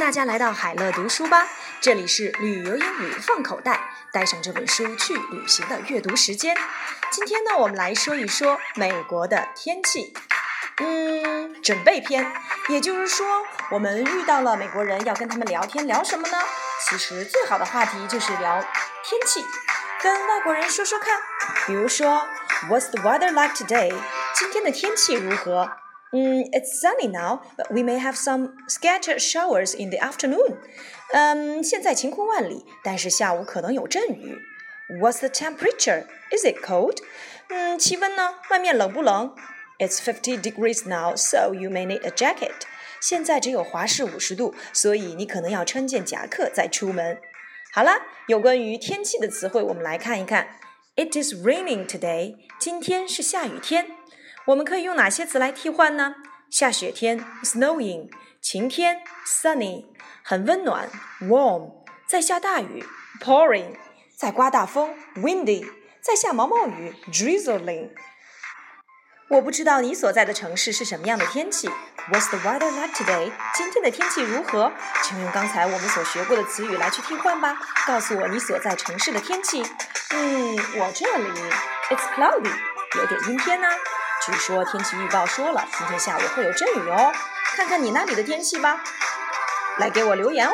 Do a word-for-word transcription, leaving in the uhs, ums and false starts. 大家来到海乐读书吧，这里是旅游英语放口袋，带上这本书去旅行的阅读时间。今天呢，我们来说一说美国的天气。嗯，准备篇，也就是说，我们遇到了美国人，要跟他们聊天，聊什么呢？其实最好的话题就是聊天气，跟外国人说说看。比如说 ，What's the weather like today？ 今天的天气如何？嗯 ，It's sunny now, but we may have some scattered showers in the afternoon. 嗯，现在晴空万里，但是下午可能有阵雨。What's the temperature? Is it cold? 嗯，气温呢？外面冷不冷？It's fifty degrees now, so you may need a jacket. 现在只有华氏五十度，所以你可能要穿件夹克再出门。好了，有关于天气的词汇我们来看一看。It is raining today. 今天是下雨天。我们可以用哪些词来替换呢？下雪天 snowing, 晴天 sunny, 很温暖 warm, 在下大雨 pouring, 在刮大风 windy, 在下毛毛雨 drizzling。我不知道你所在的城市是什么样的天气。What's the weather like today? 今天的天气如何？请用刚才我们所学过的词语来去替换吧。告诉我你所在城市的天气。嗯，我这里 It's cloudy, 有点阴天呢、啊。据说天气预报说了，今天下午会有阵雨哦。看看你那里的天气吧。来给我留言哦。